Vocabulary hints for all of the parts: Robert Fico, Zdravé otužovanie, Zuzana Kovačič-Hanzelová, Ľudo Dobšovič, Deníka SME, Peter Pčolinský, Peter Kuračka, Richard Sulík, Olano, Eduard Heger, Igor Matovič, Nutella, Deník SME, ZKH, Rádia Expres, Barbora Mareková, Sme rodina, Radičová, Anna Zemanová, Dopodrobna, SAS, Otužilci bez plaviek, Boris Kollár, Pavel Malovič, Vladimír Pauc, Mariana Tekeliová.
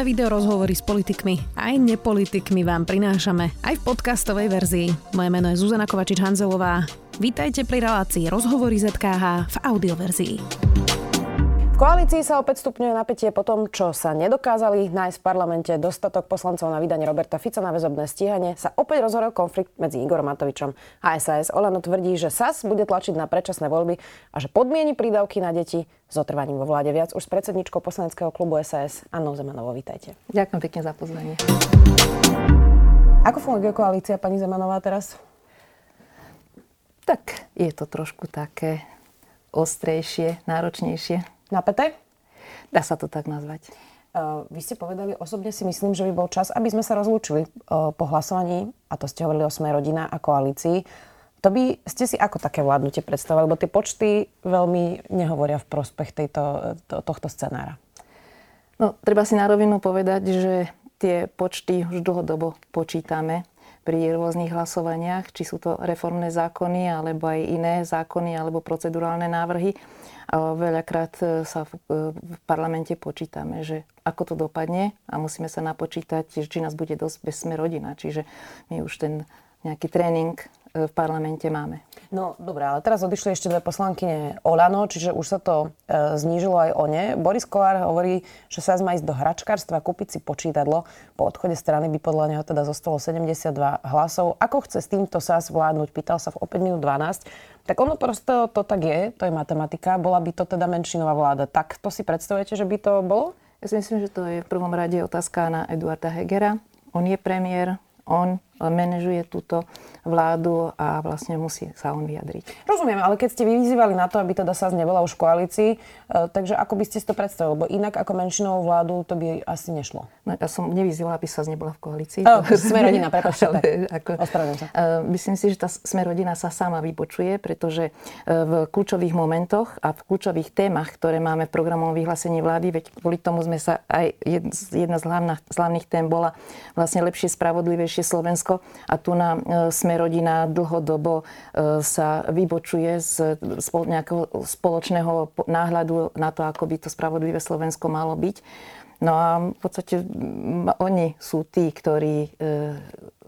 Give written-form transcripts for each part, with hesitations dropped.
nové videorozhovory s politikmi aj nepolitikmi vám prinášame aj v podcastovej verzii. Moje meno je Zuzana Kovačič-Hanzelová. Vítajte pri relácii Rozhovory ZKH v audioverzii. V koalícii sa opäť stupňuje napätie po tom, čo sa nedokázali nájsť v parlamente dostatok poslancov na vydanie Roberta Fica na väzobné stíhanie, sa opäť rozhorel konflikt medzi Igorom Matovičom a SAS. Olano tvrdí, že SAS bude tlačiť na predčasné voľby a že podmieni prídavky na deti zotrvaním vo vláde. Viac už s predsedničkou poslaneckého klubu SAS Annou Zemanovou. Vítajte. Ďakujem pekne za pozvanie. Ako funguje koalícia, pani Zemanová, teraz? Tak je to trošku také ostrejšie, náročnejšie. Napäté? Dá sa to tak nazvať. Vy ste povedali, osobne si myslím, že by bol čas, aby sme sa rozlúčili po hlasovaní, a to ste hovorili o Sme rodina a koalícii. To by ste si ako také vládnutie predstavovali, lebo tie počty veľmi nehovoria v prospech tohto scenára. No, treba si na rovinu povedať, že tie počty už dlhodobo počítame pri rôznych hlasovaniach, či sú to reformné zákony, alebo aj iné zákony, alebo procedurálne návrhy. A veľakrát sa v parlamente počítame, že ako to dopadne, a musíme sa napočítať, či nás bude dosť bez Sme rodina. Čiže my už ten nejaký tréning v parlamente máme. No dobré, ale teraz odišli ešte dve poslankyne Olano, čiže už sa to znížilo aj o ne. Boris Kollár hovorí, že sa má ísť do hračkárstva, kúpiť si počítadlo. Po odchode strany by podľa neho teda zostalo 72 hlasov. Ako chce s týmto SAS vládnuť? Pýtal sa v opäť minút 12. Tak ono prosto to tak je, to je matematika. Bola by to teda menšinová vláda. Tak to si predstavujete, že by to bolo? Ja si myslím, že to je v prvom rade otázka na Eduarda Hegera. On je premiér, on manažuje túto vládu a vlastne musí sa on vyjadriť. Rozumiem, ale keď ste vyzývali na to, aby teda SAS nebola už v koalícii, takže ako by ste si to predstavili? Lebo inak ako menšinovú vládu to by asi nešlo. No, ja som nevyzývala, aby SAS nebola v koalícii. Sme rodina, prepáčte. Ospravedlňujem sa. Myslím si, že tá Sme rodina sa sama vypočuje, pretože v kľúčových momentoch a v kľúčových témach, ktoré máme v programovom vyhlásení vlády, veď kvôli tomu sme sa aj jedna z hlavných tém bola vlastne lepšie, spravodlivejšie Slovensko. A tu na Sme rodina dlhodobo sa vybočuje z nejakého spoločného náhľadu na to, ako by to spravodlivé Slovensko malo byť. No a v podstate oni sú tí, ktorí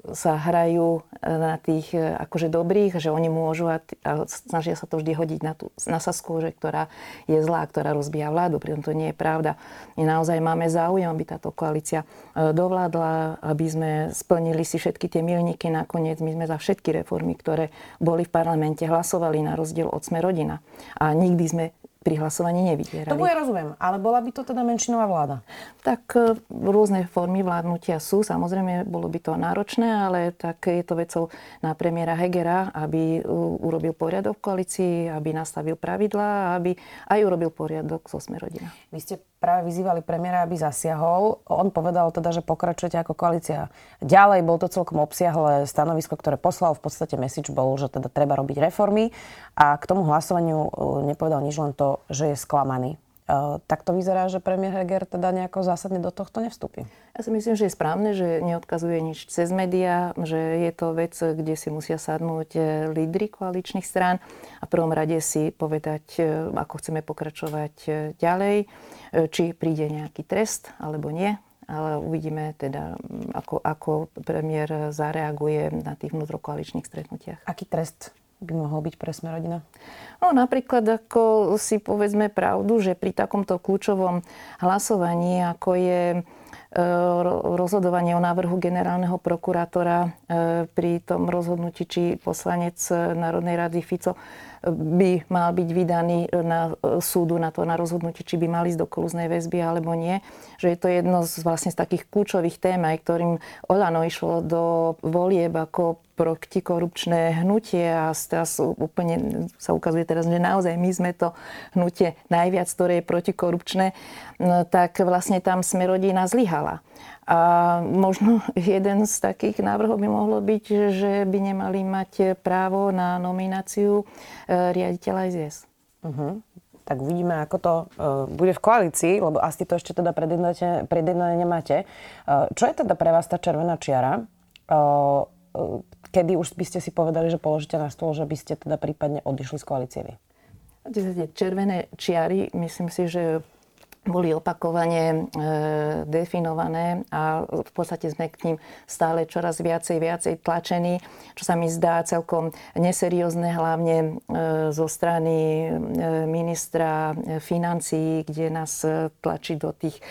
sa hrajú na tých akože dobrých, že oni môžu a snažia sa to vždy hodiť na Sasku, že ktorá je zlá, ktorá rozbíja vládu. Pritom to nie je pravda. My naozaj máme záujem, aby táto koalícia dovládla, aby sme splnili si všetky tie milníky. Nakoniec my sme za všetky reformy, ktoré boli v parlamente, hlasovali na rozdiel od Sme rodina. A nikdy sme pri hlasovaní nevydierali. Tomu ja rozumiem, ale bola by to teda menšinová vláda? Tak rôzne formy vládnutia sú, samozrejme, bolo by to náročné, ale tak je to vecou na premiéra Hegera, aby urobil poriadok v koalícii, aby nastavil pravidlá, aby aj urobil poriadok so Sme rodina. Vy ste práve vyzývali premiéra, aby zasiahol. On povedal teda, že pokračujete ako koalícia ďalej. Bol to celkom obsiahle stanovisko, ktoré poslal. V podstate message bol, že teda treba robiť reformy, a k tomu hlasovaniu nepovedal nič, len to, že je sklamaný. Tak to vyzerá, že premiér Heger teda nejako zásadne do tohto nevstúpi. Ja si myslím, že je správne, že neodkazuje nič cez médiá, že je to vec, kde si musia sadnúť lídri koaličných strán a v prvom rade si povedať, ako chceme pokračovať ďalej, či príde nejaký trest alebo nie. Ale uvidíme teda, ako premiér zareaguje na tých vnútrokoaličných stretnutiach. Aký trest by mohol byť pre Sme rodina? No napríklad, ako si povedzme pravdu, že pri takomto kľúčovom hlasovaní, ako je rozhodovanie o návrhu generálneho prokurátora, pri tom rozhodnutí, či poslanec Národnej rady Fico by mal byť vydaný na súdu na rozhodnutie, či by mal ísť do kolúznej väzby alebo nie. Že je to jedno z vlastne z takých kľúčových tém, aj ktorým Olano išlo do volieb ako protikorupčné hnutie, a teraz úplne sa ukazuje teraz, že naozaj my sme to hnutie najviac, ktoré je protikorupčné, tak vlastne tam Sme rodina zlyhala. A možno jeden z takých návrhov by mohlo byť, že by nemali mať právo na nomináciu riaditeľa SAS. Uh-huh. Tak uvidíme, ako to bude v koalícii, lebo asi to ešte teda predjednané nemáte. Čo je teda pre vás tá červená čiara? Kedy už by ste si povedali, že položíte na stôl, že by ste teda prípadne odišli z koalície vy? Červené čiary, myslím si, že boli opakovane definované a v podstate sme k ním stále čoraz viacej tlačení, čo sa mi zdá celkom neseriózne, hlavne zo strany ministra financií, kde nás tlačí do tých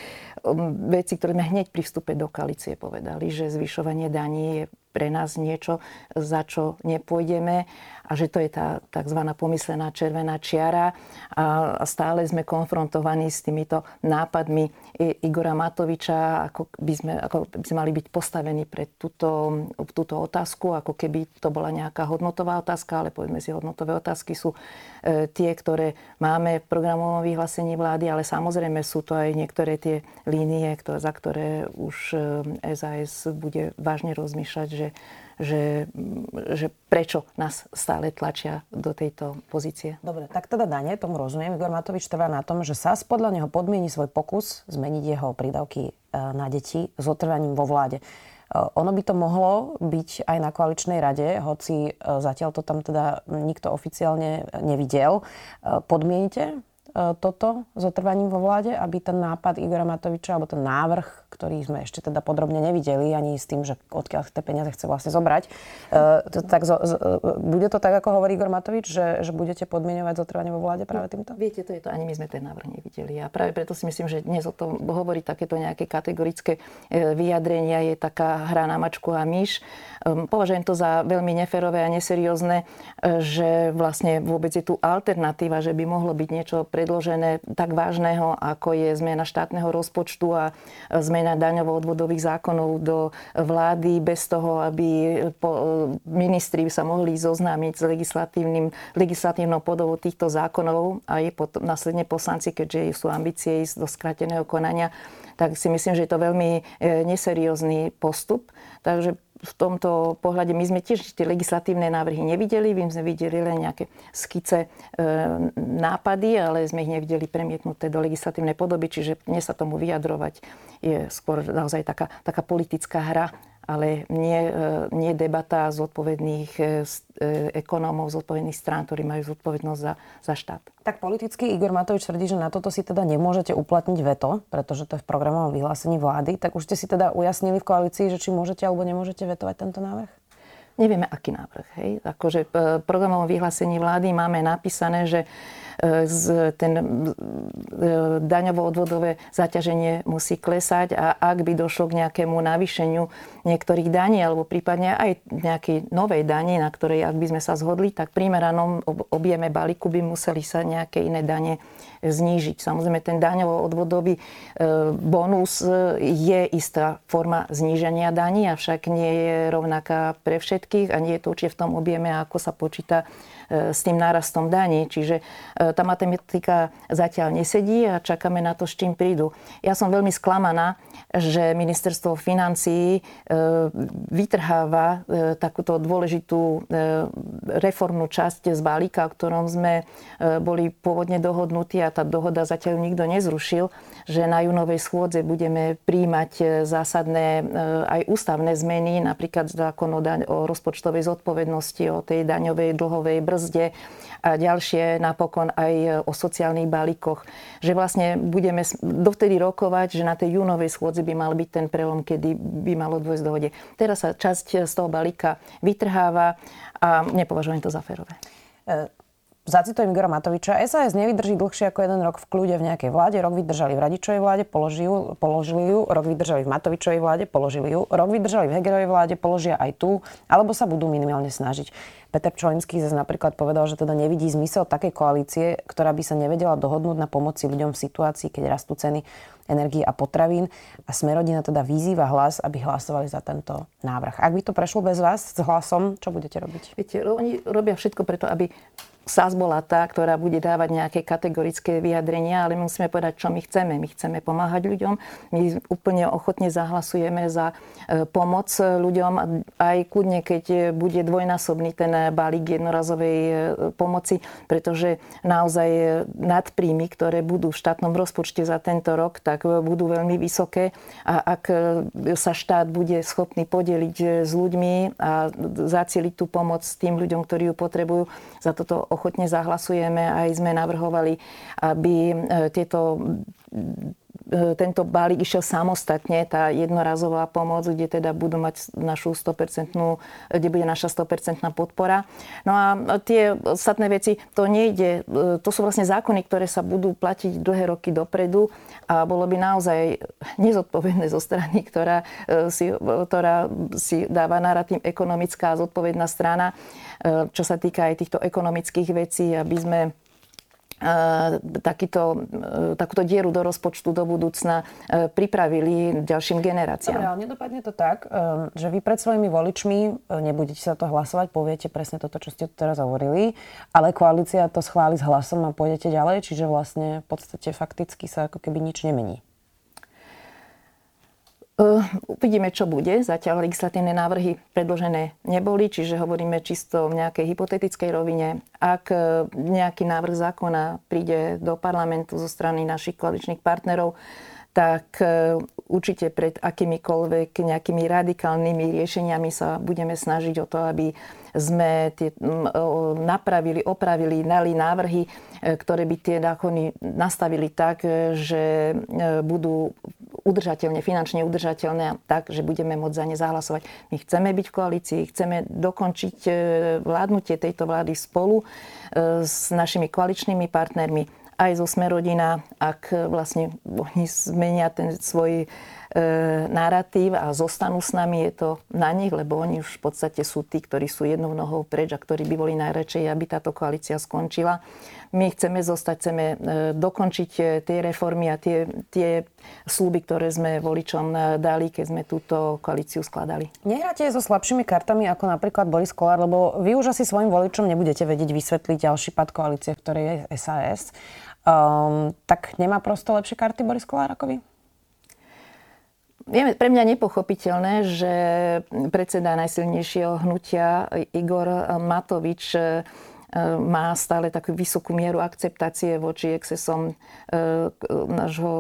vecí, ktoré sme hneď pri vstupe do koalície povedali, že zvyšovanie daní je pre nás niečo, za čo nepôjdeme a že to je tá tzv. Pomyslená červená čiara a stále sme konfrontovaní s týmito nápadmi Igora Matoviča, ako by sme mali byť postavení pre túto otázku, ako keby to bola nejaká hodnotová otázka, ale povedzme si, hodnotové otázky sú tie, ktoré máme v programovom vyhlásení vlády, ale samozrejme sú to aj niektoré tie línie, za ktoré už SAS bude vážne rozmýšľať, že prečo nás stále tlačia do tejto pozície. Dobre, tak teda dane, tomu rozumiem. Igor Matovič trvá na tom, že SAS podľa neho podmieni svoj pokus zmeniť jeho prídavky na deti s otrvaním vo vláde. Ono by to mohlo byť aj na koaličnej rade, hoci zatiaľ to tam teda nikto oficiálne nevidel. Podmienite toto s otrvaním vo vláde, aby ten nápad Igora Matoviča, alebo ten návrh, ktorý sme ešte teda podrobne nevideli, ani s tým, že odkiaľ tie peniaze chce vlastne zobrať, bude to tak, ako hovorí Igor Matovič, že budete podmieňovať zotrvanie vo vláde práve týmto? Viete, to je to, ani my sme ten návrh nevideli. A práve preto si myslím, že dnes o tom hovorí takéto nejaké kategorické vyjadrenia, je taká hra na mačku a myš. Považujem to za veľmi neférové a neseriózne, že vlastne vôbec je tu alternatíva, že by mohlo byť niečo predložené tak vážneho, ako je zmena štátneho rozpočtu a zmena daňovo-odvodových zákonov do vlády bez toho, aby ministri sa mohli zoznámiť s legislatívnou podobou týchto zákonov a následne poslanci, keďže sú ambície ísť do skráteného konania, tak si myslím, že je to veľmi neseriózny postup. Takže v tomto pohľade my sme tiež tie legislatívne návrhy nevideli, my sme videli len nejaké skice, nápady, ale sme ich nevideli premietnuté do legislatívnej podoby, čiže dnes sa tomu vyjadrovať je skôr naozaj taká politická hra, ale nie debata zodpovedných ekonómov, zodpovedných strán, ktorí majú zodpovednosť za štát. Tak politicky Igor Matovič tvrdí, že na toto si teda nemôžete uplatniť veto, pretože to je v programovom vyhlásení vlády. Tak už ste si teda ujasnili v koalícii, že či môžete alebo nemôžete vetovať tento návrh? Nevieme, aký návrh. Hej. Akože v programovom vyhlásení vlády máme napísané, že ten daňovo-odvodové zaťaženie musí klesať a ak by došlo k nejakému navýšeniu niektorých daní alebo prípadne aj nejakej novej dani, na ktorej ak by sme sa zhodli, tak pri primeranom objeme balíku by museli sa nejaké iné dane znížiť. Samozrejme, ten daňovo-odvodový bonus je istá forma zníženia daní, avšak nie je rovnaká pre všetkých a nie je to určite v tom objeme, ako sa počíta s tým nárastom daní. Čiže tá matematika zatiaľ nesedí a čakáme na to, s čím prídu. Ja som veľmi sklamaná, že ministerstvo financií vytrháva takúto dôležitú reformnú časť z balíka, o ktorom sme boli pôvodne dohodnutí a tá dohoda zatiaľ nikto nezrušil, že na júnovej schôdze budeme príjmať zásadné aj ústavné zmeny, napríklad zákon o rozpočtovej zodpovednosti, o tej daňovej dlhovej brzde a ďalšie napokon aj o sociálnych balíkoch. Že vlastne budeme dovtedy rokovať, že na tej júnovej schôdzi by mal byť ten prelom, kedy by malo dôjsť dohode. Teraz sa časť z toho balíka vytrháva a nepovažujem to za férové. Zacitujem Igora Matoviča. SAS nevydrží dlhšie ako jeden rok v kľude v nejakej vláde. Rok vydržali v Radičovej vláde, položili ju. Rok vydržali v Matovičovej vláde, položili ju. Rok vydržali v Hegerovej vláde, položia aj tu. Alebo sa budú minimálne snažiť. Peter Pčolinský zase napríklad povedal, že teda nevidí zmysel takej koalície, ktorá by sa nevedela dohodnúť na pomoci ľuďom v situácii, keď rastú ceny energie a potravín. A Sme rodina teda vyzýva hlas, aby hlasovali za tento návrh. Ak by to prešlo bez vás s hlasom, čo budete robiť? Viete, oni robia všetko preto, aby SAS bola tá, ktorá bude dávať nejaké kategorické vyjadrenia, ale my musíme povedať, čo my chceme. My chceme pomáhať ľuďom, my úplne ochotne zahlasujeme za pomoc ľuďom, aj kľudne, keď bude dvojnásobný ten balík jednorazovej pomoci, pretože naozaj nadpríjmy, ktoré budú v štátnom rozpočte za tento rok, tak budú veľmi vysoké a ak sa štát bude schopný podeliť s ľuďmi a zacieliť tú pomoc tým ľuďom, ktorí ju potrebujú, za toto ochotne zahlasujeme. Aj sme navrhovali, aby tento balík išiel samostatne, tá jednorazová pomoc, kde teda budú mať našu 100%, kde bude naša 100% podpora. No a tie ostatné veci, to nejde, to sú vlastne zákony, ktoré sa budú platiť dlhé roky dopredu a bolo by naozaj nezodpovedné zo strany, ktorá si dáva narad tým ekonomická zodpovedná strana, čo sa týka aj týchto ekonomických vecí, aby sme takúto dieru do rozpočtu do budúcna pripravili ďalším generáciám. Reálne dopadne to tak, že vy pred svojimi voličmi nebudete sa to hlasovať, poviete presne toto, čo ste teraz hovorili, ale koalícia to schváli s hlasom a pôjdete ďalej, čiže vlastne v podstate fakticky sa ako keby nič nemení. Uvidíme, čo bude. Zatiaľ legislatívne návrhy predložené neboli, čiže hovoríme čisto v nejakej hypotetickej rovine. Ak nejaký návrh zákona príde do parlamentu zo strany našich koaličných partnerov, tak určite pred akýmikoľvek nejakými radikálnymi riešeniami sa budeme snažiť o to, aby sme opravili návrhy, ktoré by tie zákony nastavili tak, že budú udržateľne, finančne udržateľné a tak, že budeme môcť za ne zahlasovať. My chceme byť v koalícii, chceme dokončiť vládnutie tejto vlády spolu s našimi koaličnými partnermi, aj zo Sme rodina, ak vlastne oni zmenia ten svoj narratív a zostanú s nami, je to na nich, lebo oni už v podstate sú tí, ktorí sú jednou nohou preč a ktorí by boli najradšej, aby táto koalícia skončila. My chceme zostať, chceme dokončiť tie reformy a tie sľuby, ktoré sme voličom dali, keď sme túto koalíciu skladali. Nehráte so slabšími kartami ako napríklad Boris Kollár, lebo vy už asi svojim voličom nebudete vedieť vysvetliť ďalší pád koalície, v ktorej je SAS. Tak nemá prosto lepšie karty Boris Kollár ako vy? Je pre mňa nepochopiteľné, že predseda najsilnejšieho hnutia Igor Matovič má stále takú vysokú mieru akceptácie voči excesom nášho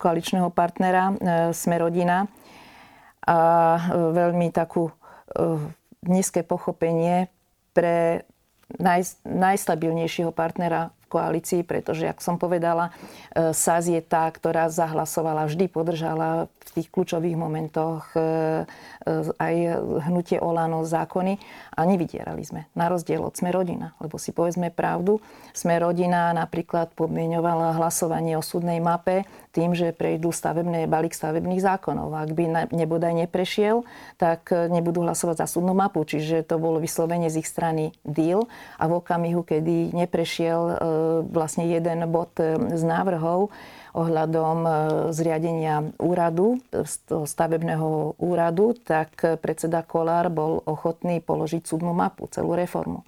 koaličného partnera Sme rodina a veľmi takú nízke pochopenie pre najstabilnejšieho partnera v koalícii, pretože, jak som povedala, SAS je tá, ktorá zahlasovala, vždy podržala v tých kľúčových momentoch aj hnutie Olano zákony a nevydierali sme. Na rozdiel od Sme rodina, lebo si povedzme pravdu, Sme rodina napríklad podmienovala hlasovanie o súdnej mape tým, že prejdú balík stavebných zákonov. Ak by nebodaj neprešiel, tak nebudú hlasovať za súdnu mapu. Čiže to bolo vyslovene z ich strany deal a v okamihu, kedy neprešiel vlastne jeden bod z návrhov ohľadom zriadenia úradu, stavebného úradu, tak predseda Kollár bol ochotný položiť súdnu mapu, celú reformu.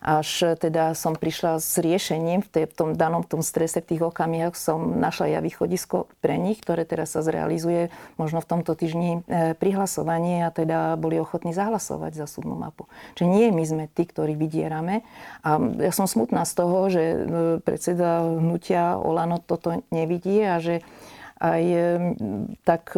Až teda som prišla s riešením v tom danom strese, v tých okamihoch som našla ja východisko pre nich, ktoré teraz sa zrealizuje možno v tomto týždni pri hlasovaní a teda boli ochotní zahlasovať za súdnu mapu. Čiže nie my sme tí, ktorí vydierame a ja som smutná z toho, že predseda hnutia Olano toto nevidí a že aj tak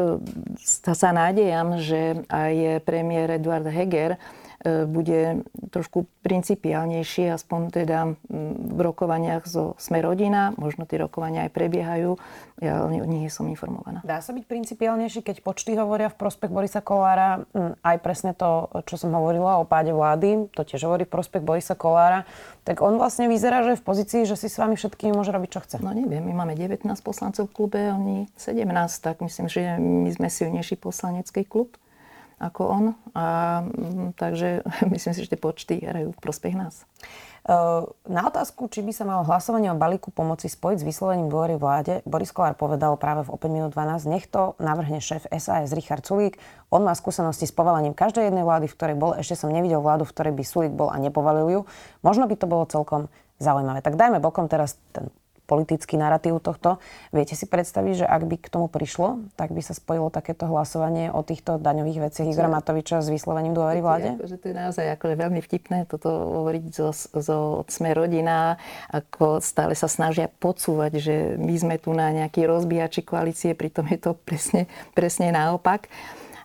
sa nádejam, že aj premiér Eduard Heger bude trošku principiálnejšie, aspoň teda v rokovaniach zo Sme rodina. Možno tie rokovania aj prebiehajú. Ja o nich som informovaná. Dá sa byť principiálnejší, keď počty hovoria v prospech Borisa Kollára? Aj presne to, čo som hovorila o páde vlády, to tiež hovorí v prospech Borisa Kollára. Tak on vlastne vyzerá, že je v pozícii, že si s vami všetkými môže robiť, čo chce. No neviem, my máme 19 poslancov v klube, oni 17, tak myslím, že my sme silnejší poslanecký klub ako on. Takže myslím si, že tie počty hrajú v prospech nás. Na otázku, či by sa malo hlasovanie o balíku pomoci spojiť s vyslovením dôvery vláde, Boris Kollár povedal práve v Open Minute 12, nech to navrhne šéf SAS Richard Sulík. On má skúsenosti s povalením každej jednej vlády, v ktorej bol. Ešte som nevidel vládu, v ktorej by Sulík bol a nepovalil ju. Možno by to bolo celkom zaujímavé. Tak dajme bokom teraz ten politický narratív tohto. Viete si predstaviť, že ak by k tomu prišlo, tak by sa spojilo takéto hlasovanie o týchto daňových veciach Igora Matoviča s vyslovením dôvery vláde? To je naozaj veľmi vtipné toto hovoriť zo Sme rodina, ako stále sa snažia podsúvať, že my sme tu na nejaký rozbíjači koalície, pritom je to presne naopak.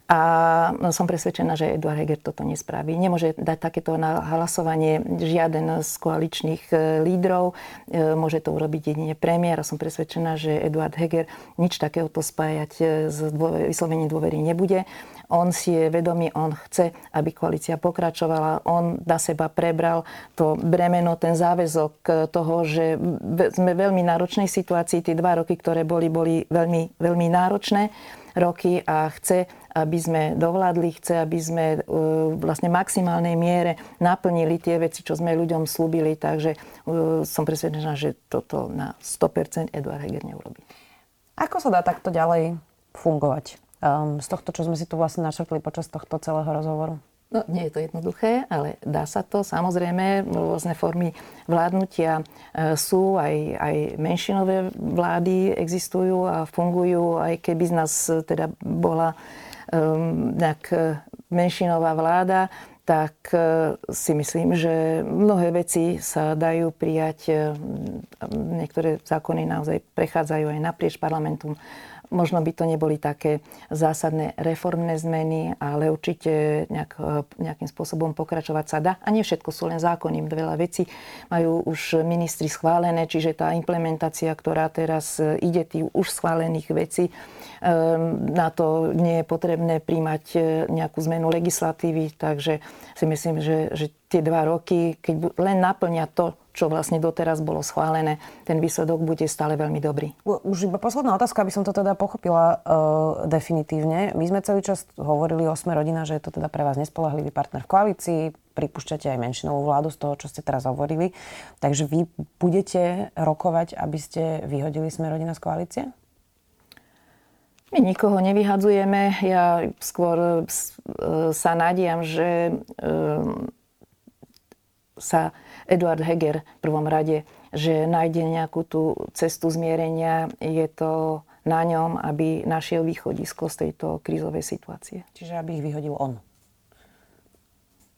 A som presvedčená, že Eduard Heger toto nespraví. Nemôže dať takéto hlasovanie žiaden z koaličných lídrov. Môže to urobiť jedine premiér. A som presvedčená, že Eduard Heger nič takéhoto spájať s vyslovením dôvery nebude. On si je vedomý, on chce, aby koalícia pokračovala. On na seba prebral to bremeno, ten záväzok toho, že sme v veľmi náročnej situácii. Tie 2 roky, ktoré boli veľmi, veľmi náročné roky a chce, aby sme dovládli, chce, aby sme vlastne maximálnej miere naplnili tie veci, čo sme ľuďom slúbili. Takže som presvedčená, že toto na 100% Eduard Heger neurobí. Ako sa dá takto ďalej fungovať? Z tohto, čo sme si tu vlastne načrtli počas tohto celého rozhovoru? No, nie je to jednoduché, ale dá sa to. Samozrejme, rôzne formy vládnutia sú, aj menšinové vlády existujú a fungujú, aj keby z nás teda bola nejak menšinová vláda, tak si myslím, že mnohé veci sa dajú prijať. Niektoré zákony naozaj prechádzajú aj naprieč parlamentom. Možno by to neboli také zásadné reformné zmeny, ale určite nejakým spôsobom pokračovať sa dá. A nie všetko sú len zákony, veľa vecí majú už ministri schválené, čiže tá implementácia, ktorá teraz ide tých už schválených vecí, na to nie je potrebné príjmať nejakú zmenu legislatívy, takže si myslím, že tie 2 roky, keď len naplňa to, čo vlastne doteraz bolo schválené, ten výsledok bude stále veľmi dobrý. Už iba posledná otázka, aby som to teda pochopila definitívne. My sme celý čas hovorili o Sme rodina, že je to teda pre vás nespoľahlivý partner v koalícii, pripúšťate aj menšinovú vládu z toho, čo ste teraz hovorili. Takže vy budete rokovať, aby ste vyhodili Sme rodina z koalície? My nikoho nevyhadzujeme. Ja skôr sa nádejam, že sa Eduard Heger v prvom rade, že nájde nejakú tú cestu zmierenia. Je to na ňom, aby našiel východisko z tejto krízovej situácie. Čiže aby ich vyhodil on?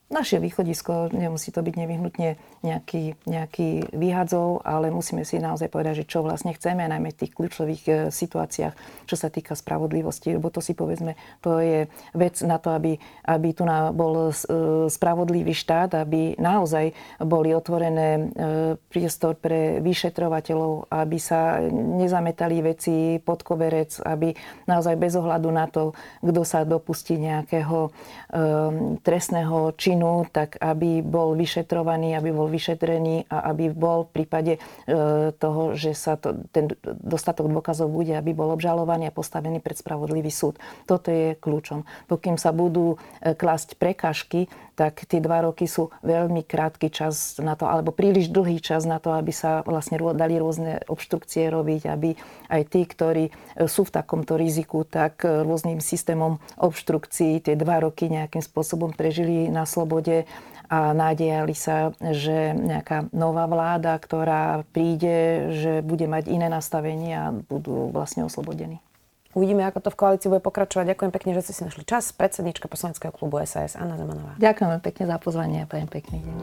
Naše východisko, nemusí to byť nevyhnutne nejaký výhadzov, ale musíme si naozaj povedať, že čo vlastne chceme, najmä v tých kľúčových situáciách, čo sa týka spravodlivosti, lebo to si povedzme, to je vec na to, aby tu bol spravodlivý štát, aby naozaj boli otvorené priestor pre vyšetrovateľov, aby sa nezametali veci pod koberec, aby naozaj bez ohľadu na to, kto sa dopustí nejakého trestného činu, tak aby bol vyšetrovaný, aby bol vyšetrený a aby bol v prípade toho, že sa ten dostatok dôkazov bude, aby bol obžalovaný a postavený pred spravodlivý súd. Toto je kľúčom. Pokým sa budú klásť prekážky, tak tie 2 roky sú veľmi krátky čas na to, alebo príliš dlhý čas na to, aby sa vlastne dali rôzne obštrukcie robiť, aby aj tí, ktorí sú v takomto riziku, tak rôznym systémom obštrukcií tie 2 roky nejakým spôsobom prežili na slobode a nádejali sa, že nejaká nová vláda, ktorá príde, že bude mať iné nastavenie a budú vlastne oslobodení. Uvidíme, ako to v koalícii bude pokračovať. Ďakujem pekne, že ste si našli čas. Predsedníčka poslaneckého klubu SAS Anna Zemanová. Ďakujem pekne za pozvanie a prajem pekný deň.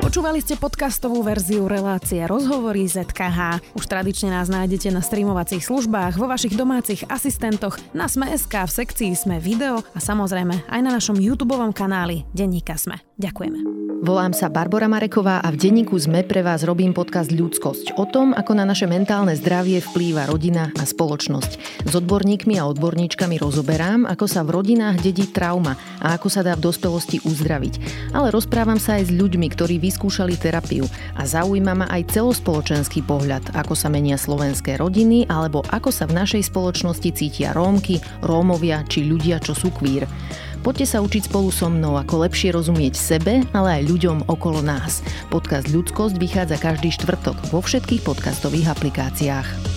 Počúvali ste podcastovú verziu relácie Rozhovory ZKH. Už tradične nás nájdete na streamovacích službách, vo vašich domácich asistentoch, na Sme.sk, v sekcii Sme video a samozrejme aj na našom YouTubeovom kanáli Deníka Sme. Ďakujeme. Volám sa Barbora Mareková a v denníku Sme pre vás robím podcast Ľudskosť o tom, ako na naše mentálne zdravie vplýva rodina a spoločnosť. S odborníkmi a odborníčkami rozoberám, ako sa v rodinách dedí trauma a ako sa dá v dospelosti uzdraviť. Ale rozprávam sa aj s ľuďmi, ktorí vyskúšali terapiu a zaujíma ma aj celospoločenský pohľad, ako sa menia slovenské rodiny alebo ako sa v našej spoločnosti cítia Rómky, Rómovia či ľudia, čo sú queer. Poďte sa učiť spolu so mnou, ako lepšie rozumieť sebe, ale aj ľuďom okolo nás. Podcast Ľudskosť vychádza každý štvrtok vo všetkých podcastových aplikáciách.